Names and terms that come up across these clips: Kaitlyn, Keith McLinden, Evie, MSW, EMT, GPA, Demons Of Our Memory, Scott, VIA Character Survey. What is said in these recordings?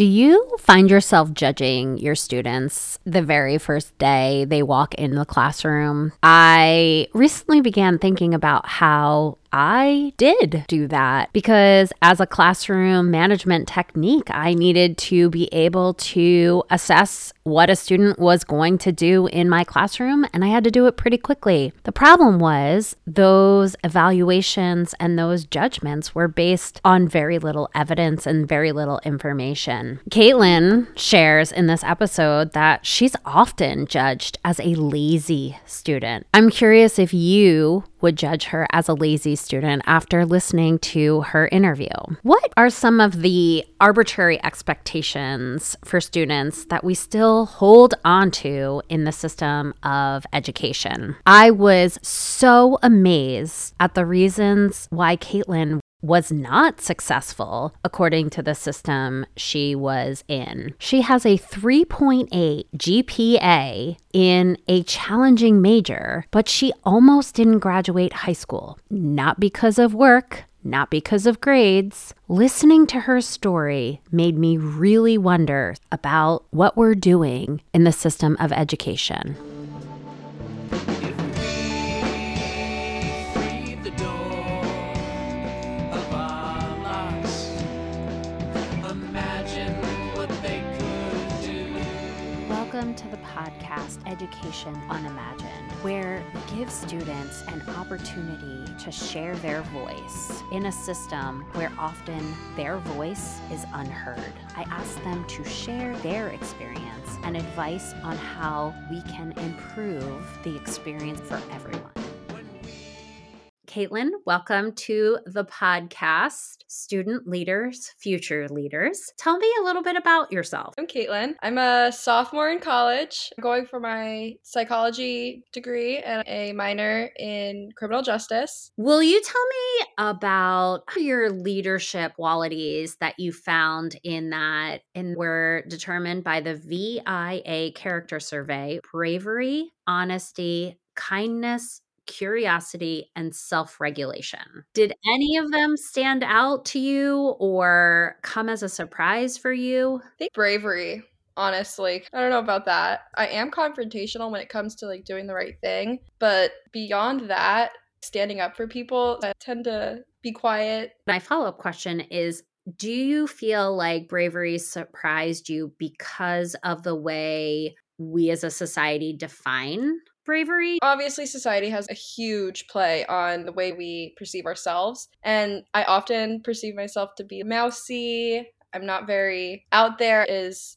Do you find yourself judging your students the very first day they walk in the classroom? I recently began thinking about how I did do that because as a classroom management technique, I needed to be able to assess what a student was going to do in my classroom, and I had to do it pretty quickly. The problem was those evaluations and those judgments were based on very little evidence and very little information. Kaitlyn shares in this episode that she's often judged as a lazy student. I'm curious if you would judge her as a lazy student after listening to her interview. What are some of the arbitrary expectations for students that we still hold on to in the system of education? I was so amazed at the reasons why Kaitlyn was not successful according to the system she was in. She has a 3.8 GPA in a challenging major, but she almost didn't graduate high school. Not because of work, not because of grades. Listening to her story made me really wonder about what we're doing in the system of education. Education Unimagined, where we give students an opportunity to share their voice in a system where often their voice is unheard. I ask them to share their experience and advice on how we can improve the experience for everyone. Kaitlyn, welcome to the podcast, Student Leaders, Future Leaders. Tell me a little bit about yourself. I'm Kaitlyn. I'm a sophomore in college, going for my psychology degree and a minor in criminal justice. Will you tell me about your leadership qualities that you found in that and were determined by the VIA Character Survey? Bravery, honesty, kindness, curiosity, and self-regulation. Did any of them stand out to you or come as a surprise for you? I think bravery, honestly. I don't know about that. I am confrontational when it comes to like doing the right thing, but beyond that, standing up for people, I tend to be quiet. My follow-up question is, do you feel like bravery surprised you because of the way we as a society define bravery? Obviously, society has a huge play on the way we perceive ourselves. And I often perceive myself to be mousy. I'm not very out there.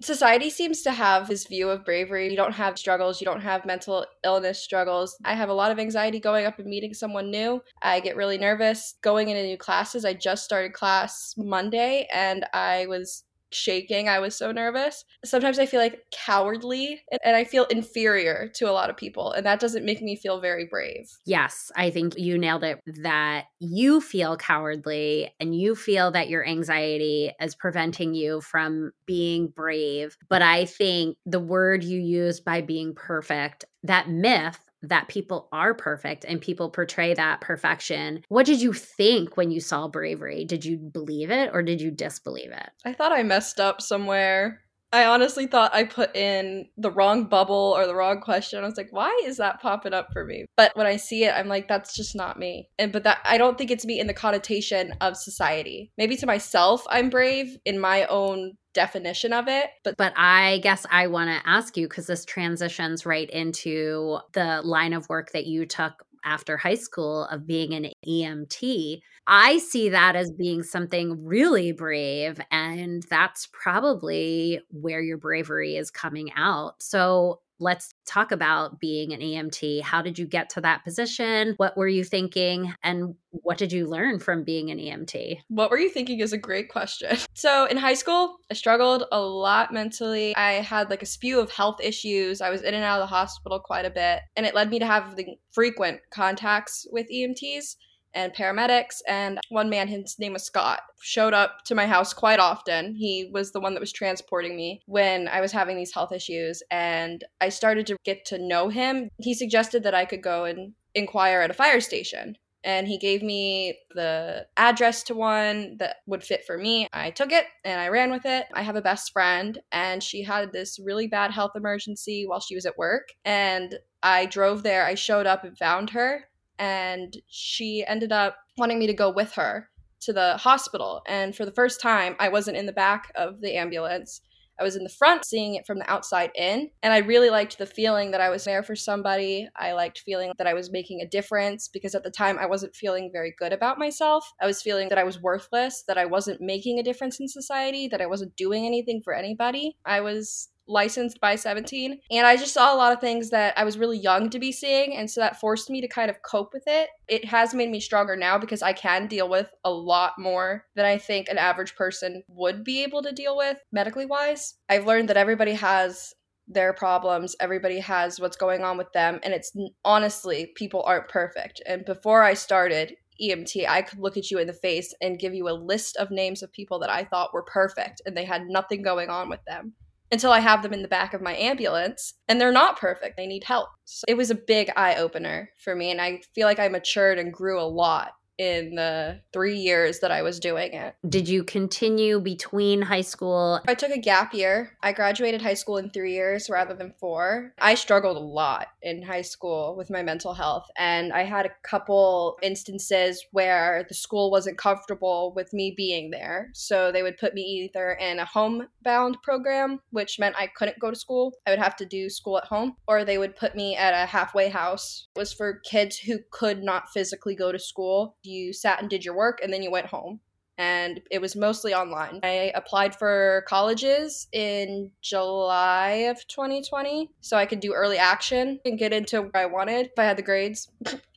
Society seems to have this view of bravery. You don't have struggles. You don't have mental illness struggles. I have a lot of anxiety going up and meeting someone new. I get really nervous going into new classes. I just started class Monday and I was shaking. I was so nervous. Sometimes I feel like cowardly and I feel inferior to a lot of people, and that doesn't make me feel very brave. Yes, I think you nailed it, that you feel cowardly and you feel that your anxiety is preventing you from being brave. But I think the word you used by being perfect, that myth that people are perfect and people portray that perfection. What did you think when you saw bravery? Did you believe it or did you disbelieve it? I thought I messed up somewhere. I honestly thought I put in the wrong bubble or the wrong question. I was like, why is that popping up for me? But when I see it, I'm like, that's just not me. But I don't think it's me in the connotation of society. Maybe to myself, I'm brave in my own definition of it. But I guess I want to ask you, because this transitions right into the line of work that you took after high school of being an EMT, I see that as being something really brave. And that's probably where your bravery is coming out. So let's talk about being an EMT. How did you get to that position? What were you thinking? And what did you learn from being an EMT? What were you thinking is a great question. So in high school, I struggled a lot mentally. I had like a spew of health issues. I was in and out of the hospital quite a bit. And it led me to have the frequent contacts with EMTs and paramedics, and one man, his name was Scott, showed up to my house quite often. He was the one that was transporting me when I was having these health issues, and I started to get to know him. He suggested that I could go and inquire at a fire station. and he gave me the address to one that would fit for me. I took it and I ran with it. I have a best friend, and she had this really bad health emergency while she was at work. And I drove there. I showed up and found her, and she ended up wanting me to go with her to the hospital. And for the first time, I wasn't in the back of the ambulance. I was in the front, seeing it from the outside in, and I really liked the feeling that I was there for somebody. I liked feeling that I was making a difference, because at the time I wasn't feeling very good about myself. I was feeling that I was worthless, that I wasn't making a difference in society, that I wasn't doing anything for anybody. I was licensed by 17, and I just saw a lot of things that I was really young to be seeing, and so that forced me to kind of cope with it. It has made me stronger now, because I can deal with a lot more than I think an average person would be able to deal with medically wise. I've learned that everybody has their problems, everybody has what's going on with them, and it's honestly, people aren't perfect. And before I started EMT, I could look at you in the face and give you a list of names of people that I thought were perfect and they had nothing going on with them, until I have them in the back of my ambulance and they're not perfect. They need help. So it was a big eye opener for me. And I feel like I matured and grew a lot in the 3 years that I was doing it. Did you continue between high school? I took a gap year. I graduated high school in 3 years rather than 4. I struggled a lot in high school with my mental health. And I had a couple instances where the school wasn't comfortable with me being there. So they would put me either in a homebound program, which meant I couldn't go to school. I would have to do school at home. Or they would put me at a halfway house. It was for kids who could not physically go to school. You sat and did your work and then you went home, and it was mostly online. I applied for colleges in July of 2020 so I could do early action and get into what I wanted if I had the grades,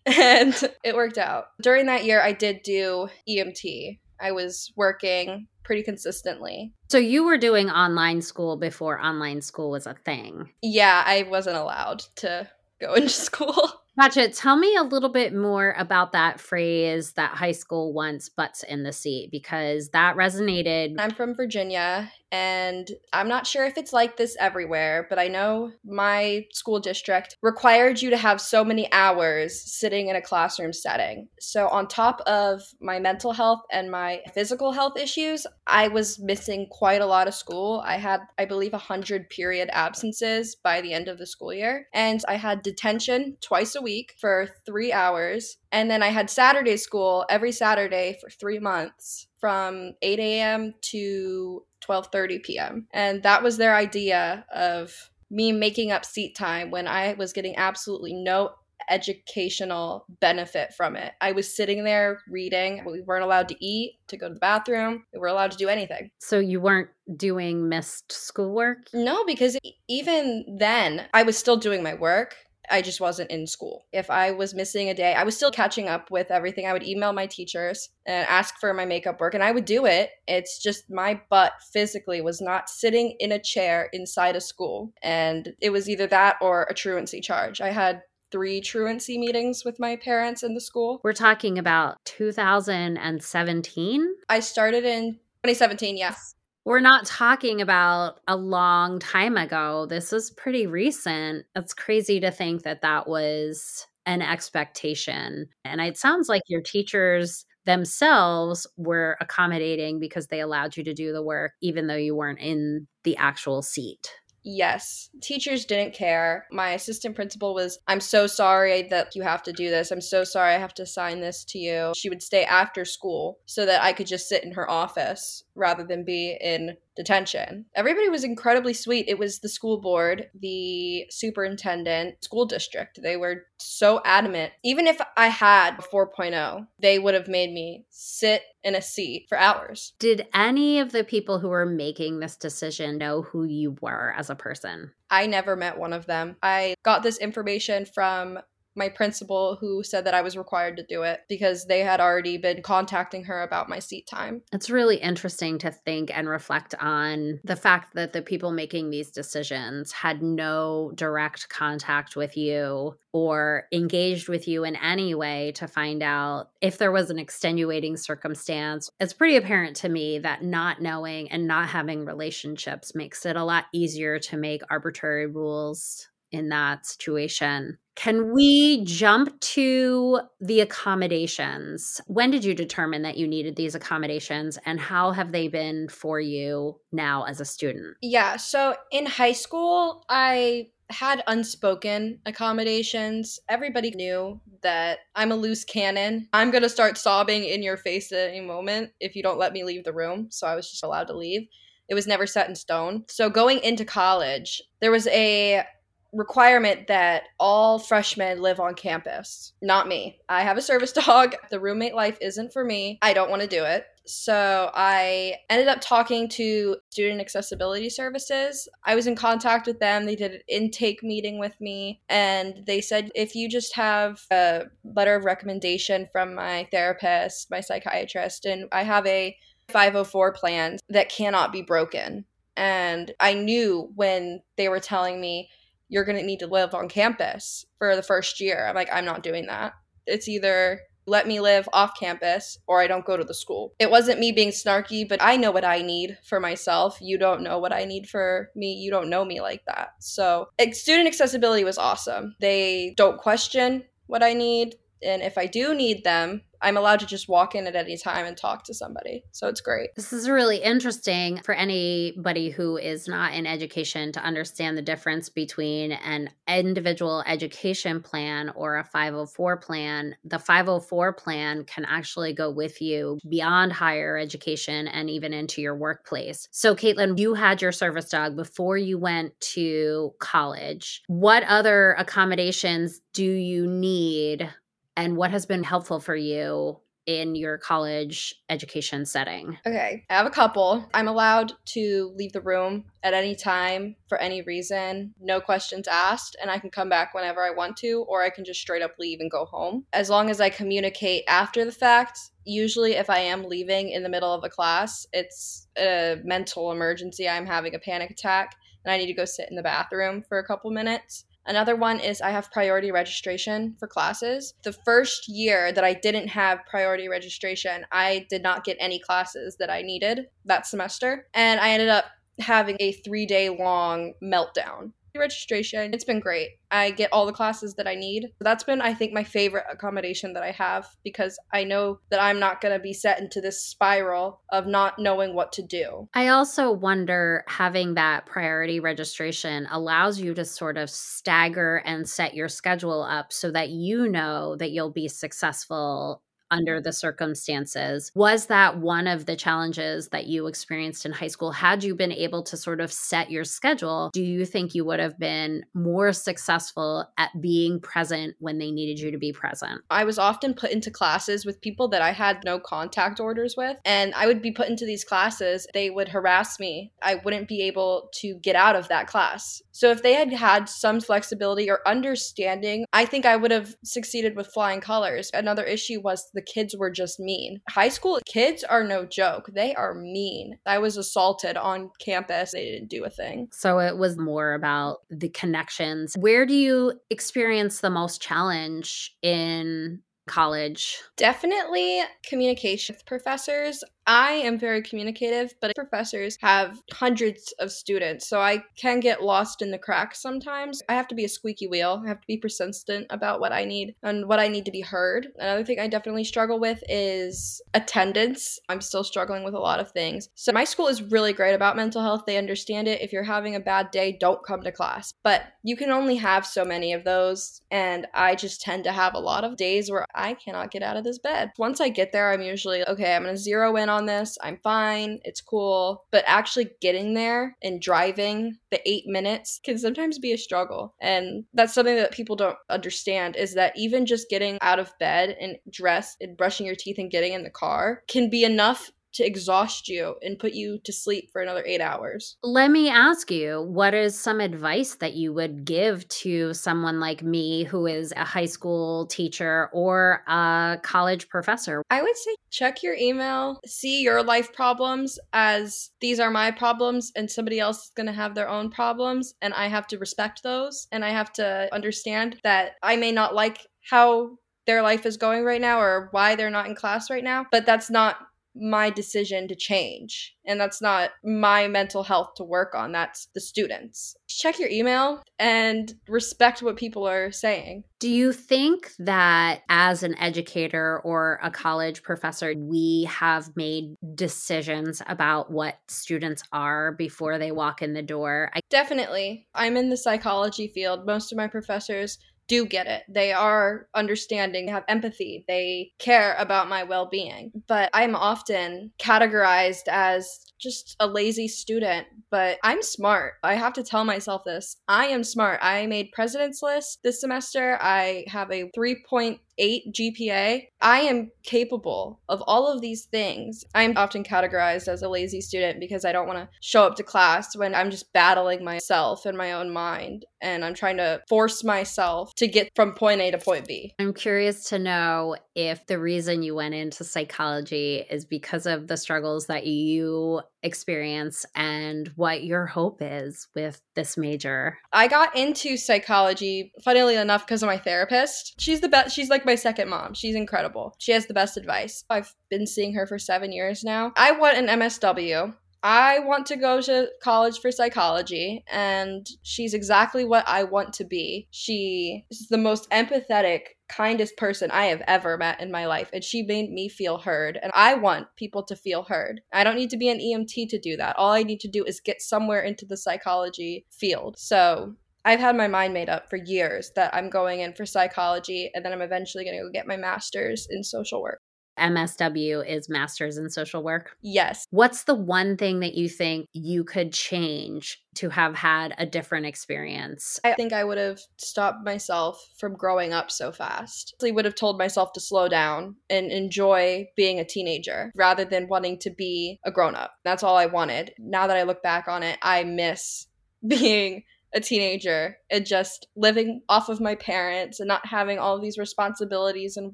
and it worked out. During that year, I did do EMT. I was working pretty consistently. So you were doing online school before online school was a thing? Yeah, I wasn't allowed to go into school. Gotcha. Tell me a little bit more about that phrase that high school wants butts in the seat, because that resonated. I'm from Virginia, and I'm not sure if it's like this everywhere, but I know my school district required you to have so many hours sitting in a classroom setting. So on top of my mental health and my physical health issues, I was missing quite a lot of school. I had, I believe, 100 period absences by the end of the school year, and I had detention twice a week for 3 hours, and then I had Saturday school every Saturday for 3 months from 8 a.m. to 12:30 p.m. And that was their idea of me making up seat time when I was getting absolutely no educational benefit from it. I was sitting there reading. We weren't allowed to eat, to go to the bathroom. We were allowed to do anything. So you weren't doing missed schoolwork? No, because even then I was still doing my work. I just wasn't in school. If I was missing a day, I was still catching up with everything. I would email my teachers and ask for my makeup work, and I would do it. It's just my butt physically was not sitting in a chair inside a school. And it was either that or a truancy charge. I had 3 truancy meetings with my parents in the school. We're talking about 2017? I started in 2017, yes. We're not talking about a long time ago. This is pretty recent. It's crazy to think that that was an expectation. And it sounds like your teachers themselves were accommodating because they allowed you to do the work even though you weren't in the actual seat. Yes. Teachers didn't care. My assistant principal was, I'm so sorry that you have to do this. I'm so sorry I have to assign this to you. She would stay after school so that I could just sit in her office rather than be in detention. Everybody was incredibly sweet. It was the school board, the superintendent, school district. They were so adamant. Even if I had a 4.0, they would have made me sit in a seat for hours. Did any of the people who were making this decision know who you were as a person? I never met one of them. I got this information from my principal, who said that I was required to do it because they had already been contacting her about my seat time. It's really interesting to think and reflect on the fact that the people making these decisions had no direct contact with you or engaged with you in any way to find out if there was an extenuating circumstance. It's pretty apparent to me that not knowing and not having relationships makes it a lot easier to make arbitrary rules in that situation. Can we jump to the accommodations? When did you determine that you needed these accommodations, and how have they been for you now as a student? Yeah. So in high school, I had unspoken accommodations. Everybody knew that I'm a loose cannon. I'm going to start sobbing in your face at any moment if you don't let me leave the room. So I was just allowed to leave. It was never set in stone. So going into college, there was a requirement that all freshmen live on campus. Not me. I have a service dog. The roommate life isn't for me. I don't want to do it. So I ended up talking to Student Accessibility Services. I was in contact with them. They did an intake meeting with me, and they said, if you just have a letter of recommendation from my therapist, my psychiatrist, and I have a 504 plan that cannot be broken. And I knew when they were telling me, you're going to need to live on campus for the first year. I'm like, I'm not doing that. It's either let me live off campus or I don't go to the school. It wasn't me being snarky, but I know what I need for myself. You don't know what I need for me. You don't know me like that. So student accessibility was awesome. They don't question what I need. And if I do need them, I'm allowed to just walk in at any time and talk to somebody. So it's great. This is really interesting for anybody who is not in education to understand the difference between an individual education plan or a 504 plan. The 504 plan can actually go with you beyond higher education and even into your workplace. So Kaitlyn, you had your service dog before you went to college. What other accommodations do you need? And what has been helpful for you in your college education setting? Okay, I have a couple. I'm allowed to leave the room at any time for any reason, no questions asked, and I can come back whenever I want to, or I can just straight up leave and go home. As long as I communicate after the fact, usually if I am leaving in the middle of a class, it's a mental emergency. I'm having a panic attack, and I need to go sit in the bathroom for a couple minutes. Another one is I have priority registration for classes. The first year that I didn't have priority registration, I did not get any classes that I needed that semester. And I ended up having a 3-day long meltdown. Registration, it's been great. I get all the classes that I need. That's been, I think, my favorite accommodation that I have, because I know that I'm not going to be set into this spiral of not knowing what to do. I also wonder, having that priority registration allows you to sort of stagger and set your schedule up so that you know that you'll be successful under the circumstances. Was that one of the challenges that you experienced in high school? Had you been able to sort of set your schedule, do you think you would have been more successful at being present when they needed you to be present? I was often put into classes with people that I had no contact orders with, and I would be put into these classes. They would harass me. I wouldn't be able to get out of that class. So if they had had some flexibility or understanding, I think I would have succeeded with flying colors. Another issue was the kids were just mean. High school kids are no joke. They are mean. I was assaulted on campus. They didn't do a thing. So it was more about the connections. Where do you experience the most challenge in college? Definitely communication with professors. I am very communicative, but professors have hundreds of students, so I can get lost in the cracks sometimes. I have to be a squeaky wheel. I have to be persistent about what I need and what I need to be heard. Another thing I definitely struggle with is attendance. I'm still struggling with a lot of things. So my school is really great about mental health. They understand it. If you're having a bad day, don't come to class. But you can only have so many of those, and I just tend to have a lot of days where I cannot get out of this bed. Once I get there, I'm usually, okay, I'm going to zero in on this. I'm fine. It's cool. But actually getting there and driving the 8 minutes can sometimes be a struggle. And that's something that people don't understand, is that even just getting out of bed and dressed and brushing your teeth and getting in the car can be enough to exhaust you and put you to sleep for another 8 hours. Let me ask you, what is some advice that you would give to someone like me who is a high school teacher or a college professor? I would say check your email, see your life problems as these are my problems, and somebody else is going to have their own problems, and I have to respect those, and I have to understand that I may not like how their life is going right now or why they're not in class right now, but that's not my decision to change. And that's not my mental health to work on. That's the students. Check your email and respect what people are saying. Do you think that as an educator or a college professor, we have made decisions about what students are before they walk in the door? Definitely. I'm in the psychology field. Most of my professors do get it. They are understanding, have empathy. They care about my well-being. But I'm often categorized as just a lazy student, but I'm smart. I have to tell myself this. I am smart. I made President's List this semester. I have a 3.8 GPA. I am capable of all of these things. I'm often categorized as a lazy student because I don't want to show up to class when I'm just battling myself in my own mind, and I'm trying to force myself to get from point A to point B. I'm curious to know if the reason you went into psychology is because of the struggles that you experience and what your hope is with this major. I got into psychology, funnily enough, because of my therapist. She's the best. She's like my second mom. She's incredible. She has the best advice. I've been seeing her for 7 years now. I want an MSW. I want to go to college for psychology, and she's exactly what I want to be. She is the most empathetic, kindest person I have ever met in my life, and she made me feel heard, and I want people to feel heard. I don't need to be an EMT to do that. All I need to do is get somewhere into the psychology field. So I've had my mind made up for years that I'm going in for psychology, and then I'm eventually going to go get my master's in social work. MSW is Master's in Social Work? Yes. What's the one thing that you think you could change to have had a different experience? I think I would have stopped myself from growing up so fast. I would have told myself to slow down and enjoy being a teenager rather than wanting to be a grown-up. That's all I wanted. Now that I look back on it, I miss being a teenager and just living off of my parents and not having all of these responsibilities and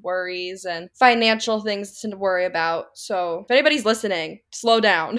worries and financial things to worry about. So if anybody's listening, slow down.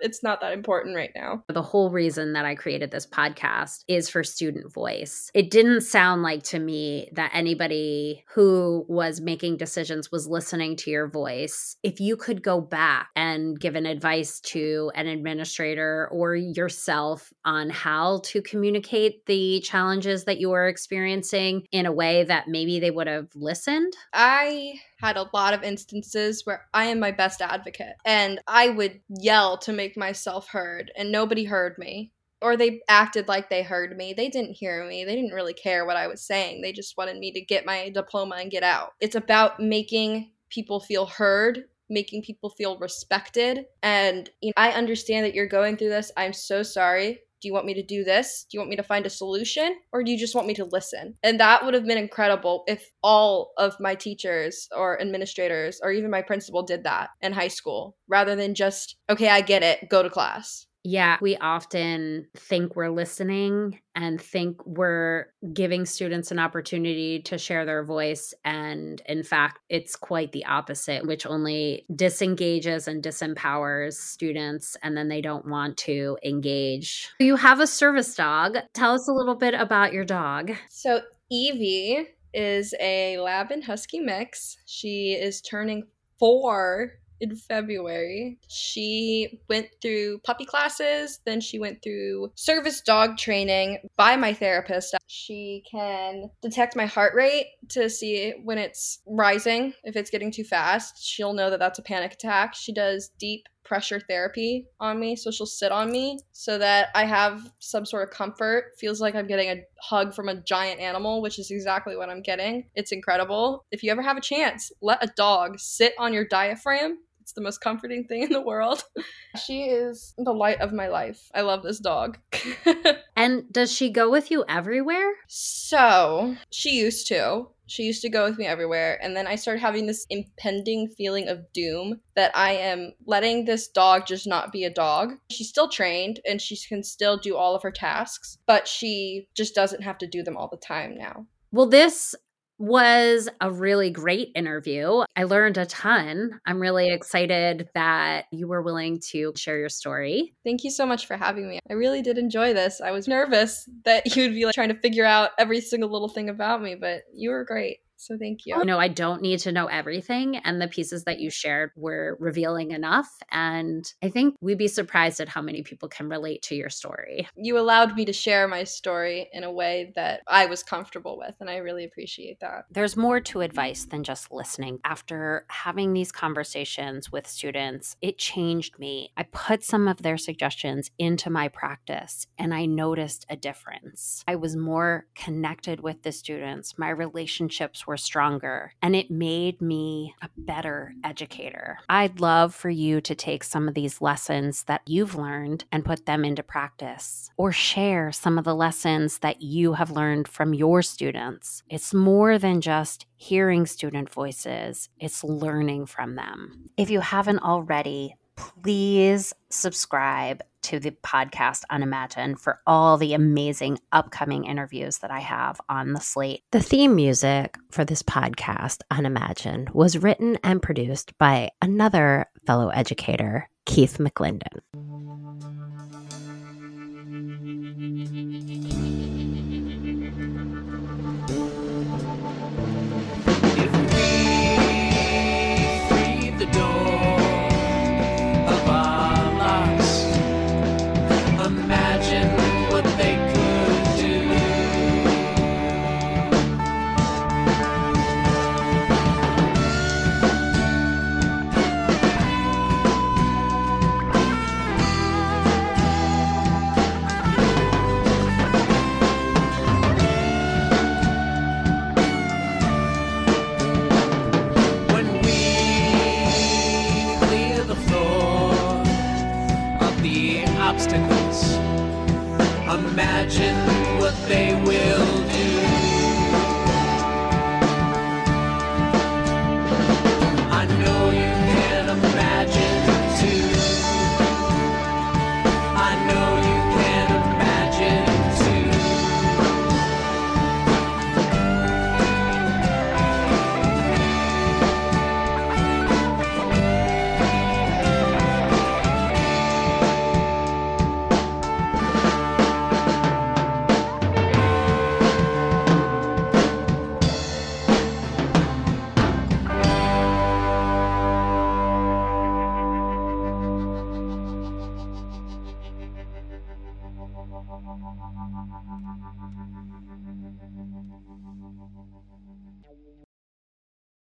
It's not that important right now. The whole reason that I created this podcast is for student voice. It didn't sound like to me that anybody who was making decisions was listening to your voice. If you could go back and give an advice to an administrator or yourself on how to communicate the challenges that you are experiencing in a way that maybe they would have listened? I had a lot of instances where I am my best advocate, and I would yell to make myself heard, and nobody heard me. Or they acted like they heard me. They didn't hear me. They didn't really care what I was saying. They just wanted me to get my diploma and get out. It's about making people feel heard, making people feel respected. And I understand that you're going through this. I'm so sorry. Do you want me to do this? Do you want me to find a solution? Or do you just want me to listen? And that would have been incredible if all of my teachers or administrators or even my principal did that in high school, rather than just, okay, I get it, go to class. Yeah, we often think we're listening and think we're giving students an opportunity to share their voice. And in fact, it's quite the opposite, which only disengages and disempowers students, and then they don't want to engage. You have a service dog. Tell us a little bit about your dog. So Evie is a lab and husky mix. She is turning 4 in February. She went through puppy classes, then she went through service dog training by my therapist. She can detect my heart rate to see when it's rising. If it's getting too fast, she'll know that that's a panic attack. She does deep pressure therapy on me, so she'll sit on me so that I have some sort of comfort. Feels like I'm getting a hug from a giant animal, which is exactly what I'm getting. It's incredible. If you ever have a chance, let a dog sit on your diaphragm. It's the most comforting thing in the world. She is the light of my life. I love this dog. And does she go with you everywhere? So she used to. She used to go with me everywhere. And then I started having this impending feeling of doom that I am letting this dog just not be a dog. She's still trained and she can still do all of her tasks, but she just doesn't have to do them all the time now. Well, this was a really great interview. I learned a ton. I'm really excited that you were willing to share your story. Thank you so much for having me. I really did enjoy this. I was nervous that you would be like trying to figure out every single little thing about me, but you were great. So thank you. No, I don't need to know everything. And the pieces that you shared were revealing enough. And I think we'd be surprised at how many people can relate to your story. You allowed me to share my story in a way that I was comfortable with. And I really appreciate that. There's more to advice than just listening. After having these conversations with students, it changed me. I put some of their suggestions into my practice and I noticed a difference. I was more connected with the students. My relationships were stronger, and it made me a better educator. I'd love for you to take some of these lessons that you've learned and put them into practice, or share some of the lessons that you have learned from your students. It's more than just hearing student voices, it's learning from them. If you haven't already, please subscribe to the podcast Unimagine for all the amazing upcoming interviews that I have on the slate. The theme music for this podcast, Unimagine, was written and produced by another fellow educator, Keith McLinden. Imagine what they will do. I know you can imagine too. I know you can imagine